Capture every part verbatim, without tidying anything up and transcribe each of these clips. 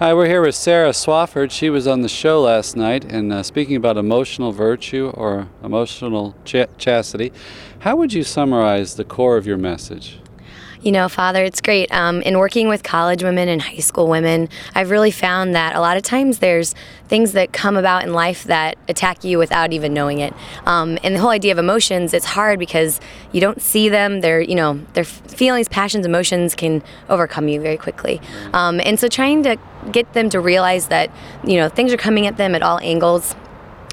Hi, we're here with Sarah Swafford. She was on the show last night and uh, speaking about emotional virtue or emotional ch- chastity. How would you summarize the core of your message? You know, Father, it's great. Um, in working with college women and high school women, I've really found that a lot of times there's things that come about in life that attack you without even knowing it. Um, and the whole idea of emotions, it's hard because you don't see them. They're, you know, their feelings, passions, emotions can overcome you very quickly. Um, and so trying to get them to realize that, you know, things are coming at them at all angles,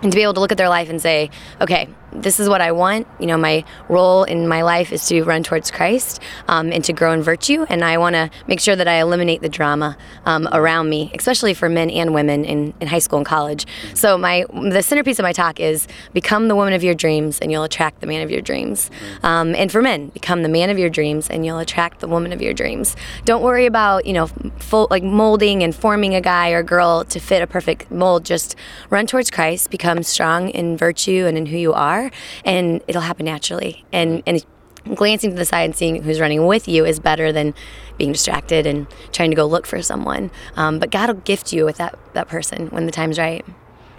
and to be able to look at their life and say, okay, this is what I want. You know, my role in my life is to run towards Christ um, and to grow in virtue. And I want to make sure that I eliminate the drama um, around me, especially for men and women in, in high school and college. So my the centerpiece of my talk is become the woman of your dreams and you'll attract the man of your dreams. Um, and for men, become the man of your dreams and you'll attract the woman of your dreams. Don't worry about, you know, full, like molding and forming a guy or girl to fit a perfect mold. Just run towards Christ, become strong in virtue and in who you are. And it'll happen naturally. And and glancing to the side and seeing who's running with you is better than being distracted and trying to go look for someone. Um, but God will gift you with that, that person when the time's right.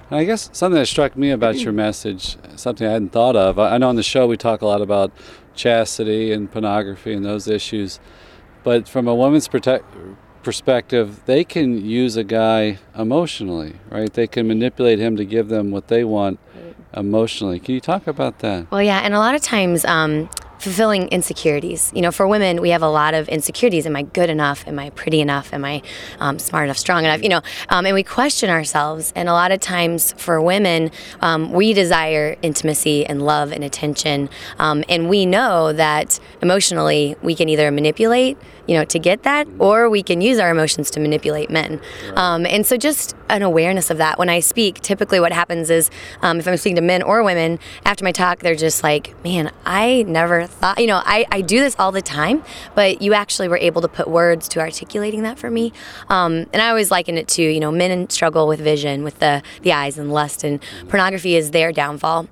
I guess something that struck me about your message, something I hadn't thought of. I know on the show we talk a lot about chastity and pornography and those issues. But from a woman's protect perspective, they can use a guy emotionally, right? They can manipulate him to give them what they want emotionally. Can you talk about that? Well, yeah, and a lot of times um, fulfilling insecurities. You know, for women, we have a lot of insecurities. Am I good enough? Am I pretty enough? Am I um, smart enough, strong enough? You know, um, and we question ourselves. And a lot of times for women, um, we desire intimacy and love and attention. Um, and we know that emotionally we can either manipulate, you know, to get that, or we can use our emotions to manipulate men. Right. Um, and so just an awareness of that. When I speak, typically what happens is um, if I'm speaking to men or women, after my talk, they're just like, man, I never thought, you know, I, I do this all the time, but you actually were able to put words to articulating that for me. Um, and I always liken it to, you know, men struggle with vision, with the, the eyes and lust, and pornography is their downfall.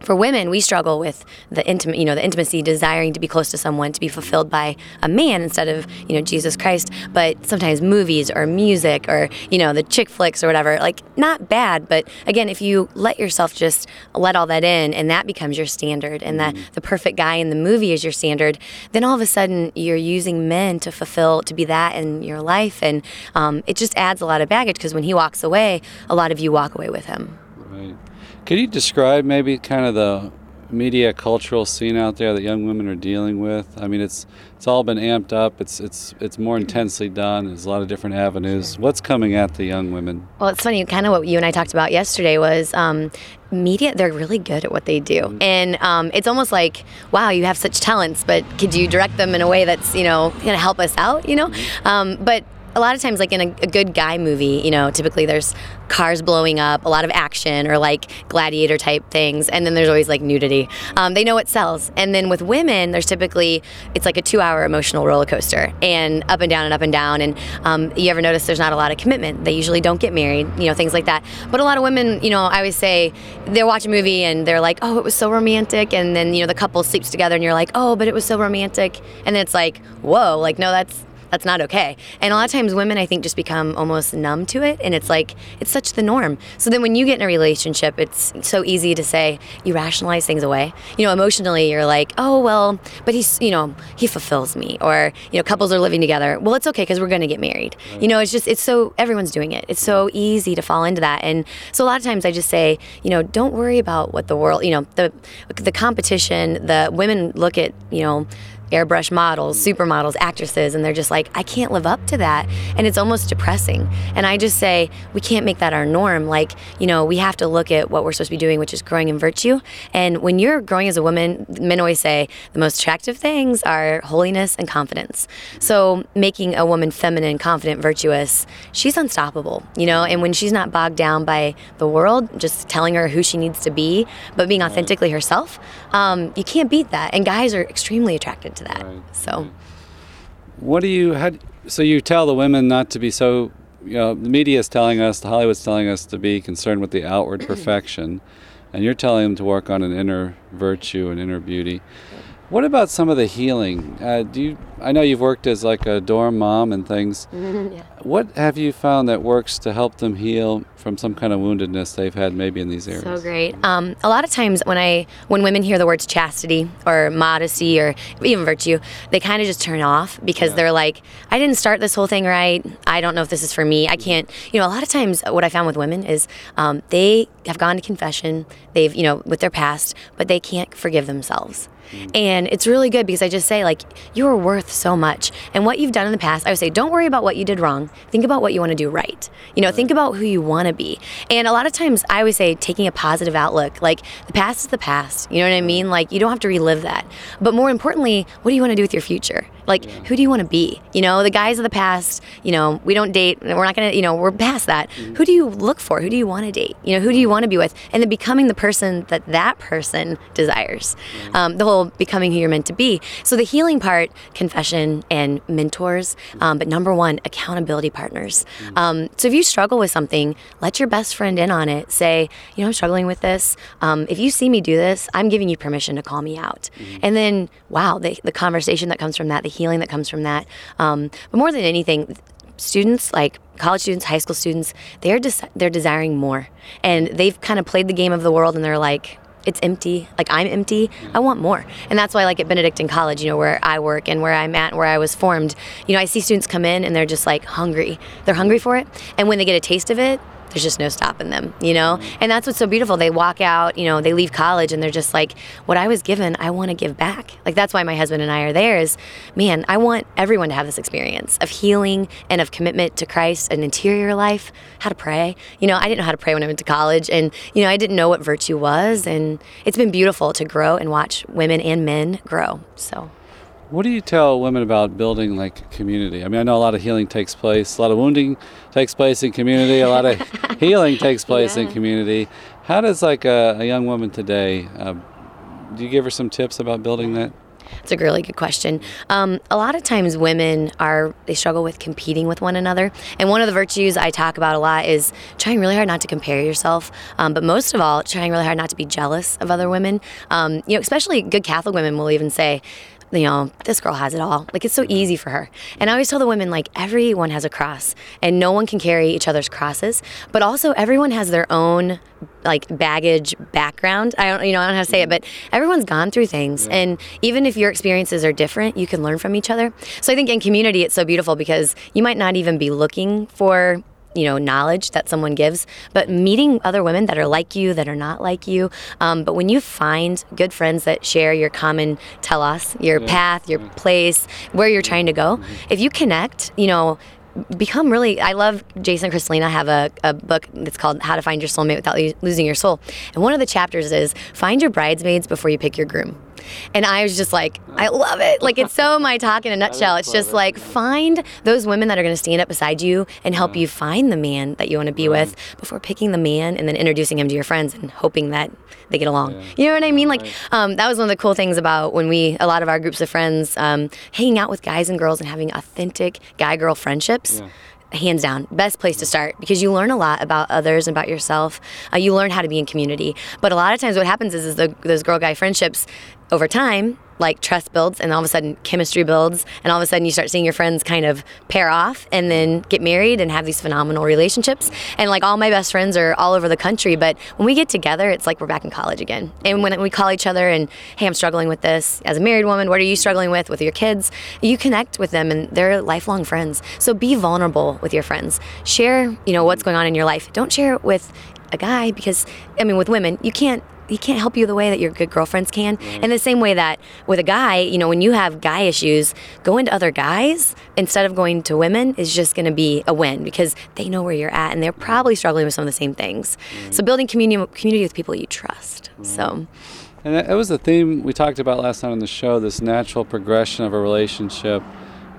For women, we struggle with the intimate, you know, the intimacy, desiring to be close to someone, to be fulfilled by a man instead of, you know, Jesus Christ. But sometimes movies or music or, you know, the chick flicks or whatever, like, not bad. But again, if you let yourself just let all that in, and that becomes your standard, and that the perfect guy in the movie is your standard, then all of a sudden you're using men to fulfill, to be that in your life. And um, it just adds a lot of baggage, because when he walks away, a lot of you walk away with him. Right. Could you describe maybe kind of the media cultural scene out there that young women are dealing with? I mean, it's it's all been amped up. It's it's it's more intensely done. There's a lot of different avenues. What's coming at the young women? Well, it's funny. Kind of what you and I talked about yesterday was um, media. They're really good at what they do, mm-hmm. and um, it's almost like, wow, you have such talents, but could you direct them in a way that's, you know, going to help us out? You know, mm-hmm. um, but. A lot of times, like in a, a good guy movie, you know, typically there's cars blowing up, a lot of action, or like gladiator type things, and then there's always like nudity. Um, they know what sells. And then with women, there's typically, it's like a two-hour emotional roller coaster, and up and down and up and down. And um, you ever notice there's not a lot of commitment? They usually don't get married, you know, things like that. But a lot of women, you know, I always say they'll watch a movie and they're like, oh, it was so romantic, and then, you know, the couple sleeps together, and you're like, oh, but it was so romantic, and then it's like, whoa, like no, that's. That's not okay. And a lot of times women, I think, just become almost numb to it. And it's like, it's such the norm. So then when you get in a relationship, it's so easy to say, you rationalize things away. You know, emotionally, you're like, oh, well, but he's, you know, he fulfills me. Or, you know, couples are living together. Well, it's okay because we're going to get married. You know, it's just, it's so, everyone's doing it. It's so easy to fall into that. And so a lot of times I just say, you know, don't worry about what the world, you know, the the competition, the women look at, you know, airbrush models, supermodels, actresses, and they're just like, I can't live up to that. And it's almost depressing. And I just say, we can't make that our norm. Like, you know, we have to look at what we're supposed to be doing, which is growing in virtue. And when you're growing as a woman, men always say the most attractive things are holiness and confidence. So making a woman feminine, confident, virtuous, she's unstoppable, you know? And when she's not bogged down by the world, just telling her who she needs to be, but being authentically herself, um, you can't beat that. And guys are extremely attracted to that. Right. So what do you how, so you tell the women not to be so, you know, the media is telling us, the Hollywood's telling us to be concerned with the outward perfection, and you're telling them to work on an inner virtue and inner beauty. What about some of the healing? Uh, do you? I know you've worked as like a dorm mom and things. Yeah. What have you found that works to help them heal from some kind of woundedness they've had maybe in these areas? So great. Um, a lot of times when I when women hear the words chastity or modesty or even virtue, they kind of just turn off because yeah. they're like, I didn't start this whole thing right. I don't know if this is for me. I can't. You know, a lot of times what I found with women is um, they have gone to confession. They've, you know, with their past, but they can't forgive themselves. And it's really good because I just say, like, you are worth so much. And what you've done in the past, I would say, don't worry about what you did wrong. Think about what you want to do right. You know, right. Think about who you want to be. And a lot of times I always say taking a positive outlook. Like, the past is the past. You know what I mean? Like, you don't have to relive that. But more importantly, what do you want to do with your future? Like, yeah. who do you want to be? You know, the guys of the past, you know, we don't date. We're not going to, you know, we're past that. Mm-hmm. Who do you look for? Who do you want to date? You know, who do you want to be with? And then becoming the person that that person desires. Mm-hmm. Um, the whole becoming who you're meant to be. So the healing part, confession and mentors, um, but number one, accountability partners. Um, so if you struggle with something, let your best friend in on it. Say, you know, I'm struggling with this. Um, if you see me do this, I'm giving you permission to call me out. Mm-hmm. And then, wow, the, the conversation that comes from that, the healing that comes from that. Um, but more than anything, students, like college students, high school students, they're des- they're desiring more. And they've kind of played the game of the world and they're like, it's empty. Like, I'm empty. I want more. And that's why, like, at Benedictine College, you know, where I work and where I'm at and where I was formed, you know, I see students come in and they're just, like, hungry. They're hungry for it. And when they get a taste of it, there's just no stopping them, you know? And that's what's so beautiful. They walk out, you know, they leave college and they're just like, what I was given, I want to give back. Like, that's why my husband and I are there is, man, I want everyone to have this experience of healing and of commitment to Christ, an interior life, how to pray. You know, I didn't know how to pray when I went to college and, you know, I didn't know what virtue was. And it's been beautiful to grow and watch women and men grow, so. What do you tell women about building, like, community? I mean, I know a lot of healing takes place, a lot of wounding takes place in community, a lot of healing takes place yeah. in community. How does, like, a, a young woman today, uh, do you give her some tips about building that? It's a really good question. Um, a lot of times women are, they struggle with competing with one another. And one of the virtues I talk about a lot is trying really hard not to compare yourself. Um, but most of all, trying really hard not to be jealous of other women. Um, you know, especially good Catholic women will even say, you know, this girl has it all. Like, it's so easy for her. And I always tell the women, like, everyone has a cross and no one can carry each other's crosses, but also everyone has their own, like, baggage background. I don't, you know, I don't know how to say it, but everyone's gone through things. Yeah. And even if your experiences are different, you can learn from each other. So I think in community, it's so beautiful because you might not even be looking for, you know, knowledge that someone gives, but meeting other women that are like you, that are not like you. Um, but when you find good friends that share your common telos, your yeah. path, your yeah. place, where you're trying to go, mm-hmm. if you connect, you know, become really, I love Jason and Crystalina have a, a book that's called How to Find Your Soulmate Without Lo- Losing Your Soul. And one of the chapters is find your bridesmaids before you pick your groom. And I was just like, I love it. Like, it's so my talk in a nutshell. It's just like, find those women that are going to stand up beside you and help yeah. you find the man that you want to be right. with before picking the man and then introducing him to your friends and hoping that they get along. Yeah. You know what I mean? Like, um, that was one of the cool things about when we, a lot of our groups of friends, um, hanging out with guys and girls and having authentic guy-girl friendships. Yeah. Hands down, best place to start because you learn a lot about others and about yourself. Uh, you learn how to be in community. But a lot of times what happens is, is the, those girl-guy friendships over time, like, trust builds and all of a sudden chemistry builds and all of a sudden you start seeing your friends kind of pair off and then get married and have these phenomenal relationships. And, like, all my best friends are all over the country, but when we get together, it's like we're back in college again. And when we call each other and, hey, I'm struggling with this as a married woman, what are you struggling with with your kids? You connect with them and they're lifelong friends. So be vulnerable with your friends. Share, you know, what's going on in your life. Don't share it with a guy because, I mean, with women, you can't he can't help you the way that your good girlfriends can. Right. And the same way that with a guy, you know, when you have guy issues, going to other guys instead of going to women is just going to be a win because they know where you're at and they're probably struggling with some of the same things. Right. So building community community with people you trust. Right. So, and that was the theme we talked about last time on the show, this natural progression of a relationship.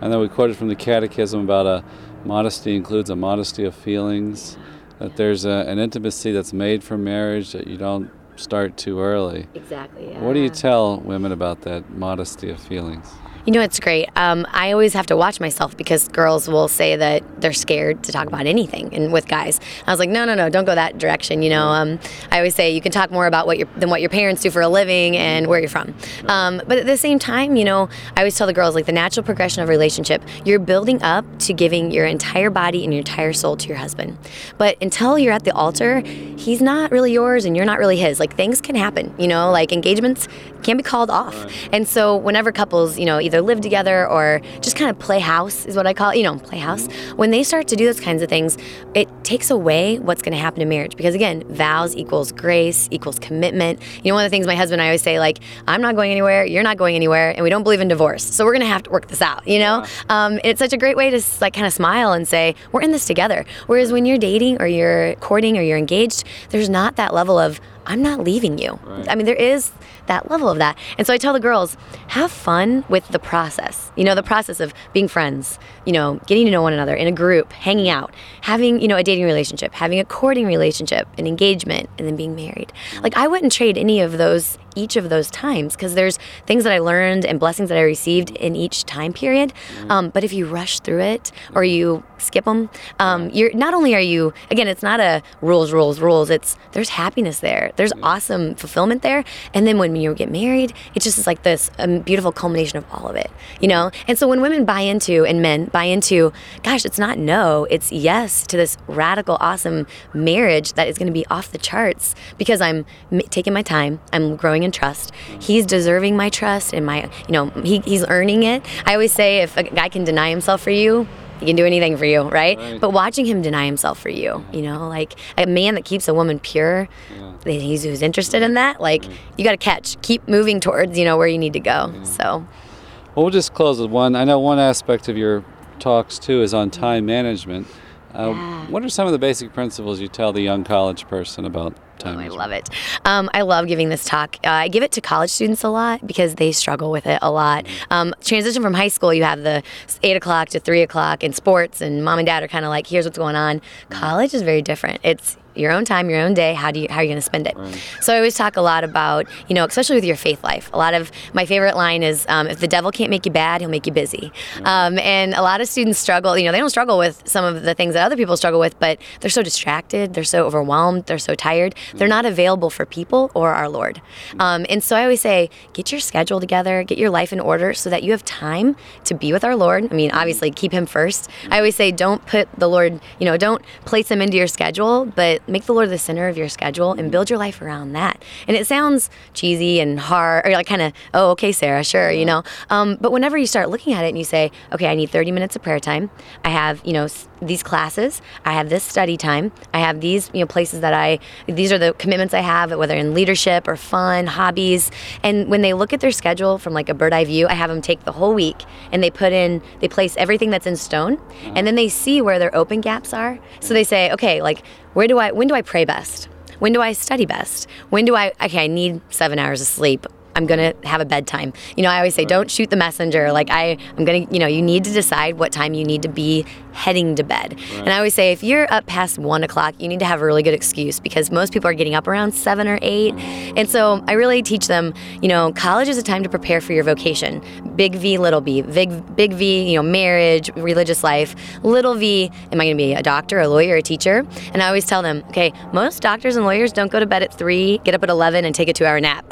And then we quoted from the Catechism about a modesty includes a modesty of feelings, that there's a, an intimacy that's made for marriage, that you don't start too early. Exactly. Yeah. What do you tell women about that modesty of feelings? You know, it's great. Um, I always have to watch myself because girls will say that they're scared to talk about anything, and with guys. I was like, no, no, no, don't go that direction, you know. Um, I always say you can talk more about what your, than what your parents do for a living and where you're from. Um, but at the same time, you know, I always tell the girls, like, the natural progression of a relationship, you're building up to giving your entire body and your entire soul to your husband. But until you're at the altar, he's not really yours and you're not really his. Like, things can happen, you know, like engagements can be called off. Right. And so whenever couples, you know, either live together or just kind of play house is what I call it, you know, play house. Mm-hmm. When they start to do those kinds of things, it takes away what's going to happen in marriage. Because again, vows equals grace, equals commitment. You know, one of the things my husband and I always say, like, I'm not going anywhere, you're not going anywhere, and we don't believe in divorce. So we're going to have to work this out, you know? Yeah. Um, it's such a great way to like kind of smile and say, we're in this together. Whereas when you're dating or you're courting or you're engaged, there's not that level of, I'm not leaving you. Right. I mean, there is that level of that. And so I tell the girls, have fun with the process. You know, the process of being friends, you know, getting to know one another in a group, hanging out, having, you know, a dating relationship, having a courting relationship, an engagement, and then being married. Like, I wouldn't trade any of those, each of those times, because there's things that I learned and blessings that I received in each time period. Um, but if you rush through it or you skip them, um, you're not only are you, again, it's not a rules, rules, rules. It's there's happiness there. There's awesome fulfillment there. And then when you get married, it just is like this um, beautiful culmination of all of it, you know? And so when women buy into, and men buy into, gosh, it's not no, it's yes to this radical, awesome marriage that is going to be off the charts because I'm m- taking my time, I'm growing in trust. He's deserving my trust and my, you know, he, he's earning it. I always say if a guy can deny himself for you, he can do anything for you, right? right? But watching him deny himself for you, you know, like a man that keeps a woman pure, yeah. he's who's interested in that, like right. you got to catch, keep moving towards, you know, where you need to go. Yeah. So, well, we'll just close with one. I know one aspect of your talks too is on time management. Uh, yeah. What are some of the basic principles you tell the young college person about time? Oh, I love it. Um, I love giving this talk. Uh, I give it to college students a lot because they struggle with it a lot. Um, transition from high school, you have the eight o'clock to three o'clock in sports, and mom and dad are kind of like, here's what's going on. College is very different. It's your own time, your own day. How do you, how are you going to spend it? Right. So I always talk a lot about, you know, especially with your faith life. A lot of my favorite line is, um, if the devil can't make you bad, he'll make you busy. Right. Um, and a lot of students struggle, you know, they don't struggle with some of the things that other people struggle with, but they're so distracted, they're so overwhelmed, they're so tired. Mm-hmm. They're not available for people or our Lord. Mm-hmm. Um, and so I always say, get your schedule together, get your life in order so that you have time to be with our Lord. I mean, obviously keep him first. Mm-hmm. I always say, don't put the Lord, you know, don't place him into your schedule, but make the Lord the center of your schedule and build your life around that. And it sounds cheesy and hard, or like kind of, oh, okay, Sarah, sure, you know. Um, but whenever you start looking at it and you say, okay, I need thirty minutes of prayer time. I have, you know, s- these classes. I have this study time. I have these, you know, places that I, these are the commitments I have, whether in leadership or fun, hobbies. And when they look at their schedule from like a bird's eye view, I have them take the whole week and they put in, they place everything that's in stone. And then they see where their open gaps are. So they say, okay, like, where do I, when do I pray best? When do I study best? When do I, okay, I need seven hours of sleep. I'm going to have a bedtime. You know, I always say, don't shoot the messenger. Like I, I'm going to, you know, you need to decide what time you need to be heading to bed. Right. And I always say, if you're up past one o'clock, you need to have a really good excuse because most people are getting up around seven or eight. And so I really teach them, you know, college is a time to prepare for your vocation. Big V, little B, big, big V, you know, marriage, religious life, little V, am I going to be a doctor, a lawyer, a teacher? And I always tell them, okay, most doctors and lawyers don't go to bed at three, get up at eleven and take a two hour nap.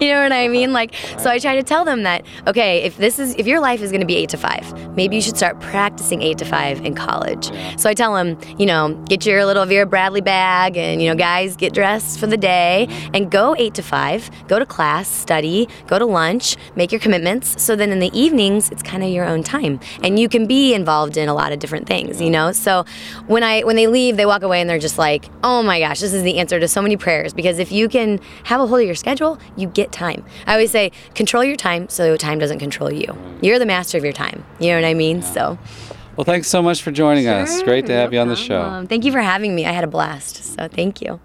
You know what I mean? Like, so I try to tell them that, okay, if this is, if your life is going to be eight to five, maybe you should start practicing eight to five in college. So I tell them, you know, get your little Vera Bradley bag and, you know, guys, get dressed for the day and go eight to five, go to class, study, go to lunch, make your commitments. So then in the evenings, it's kind of your own time and you can be involved in a lot of different things, you know? So when I, when they leave, they walk away and they're just like, oh my gosh, this is the answer to so many prayers, because if you can have a hold of your schedule, you get time. I always say, control your time so time doesn't control you. You're the master of your time. You know what I mean? Yeah. So, well, thanks so much for joining sure, us. Great to no have you on problem. the show. Thank you for having me. I had a blast. So thank you.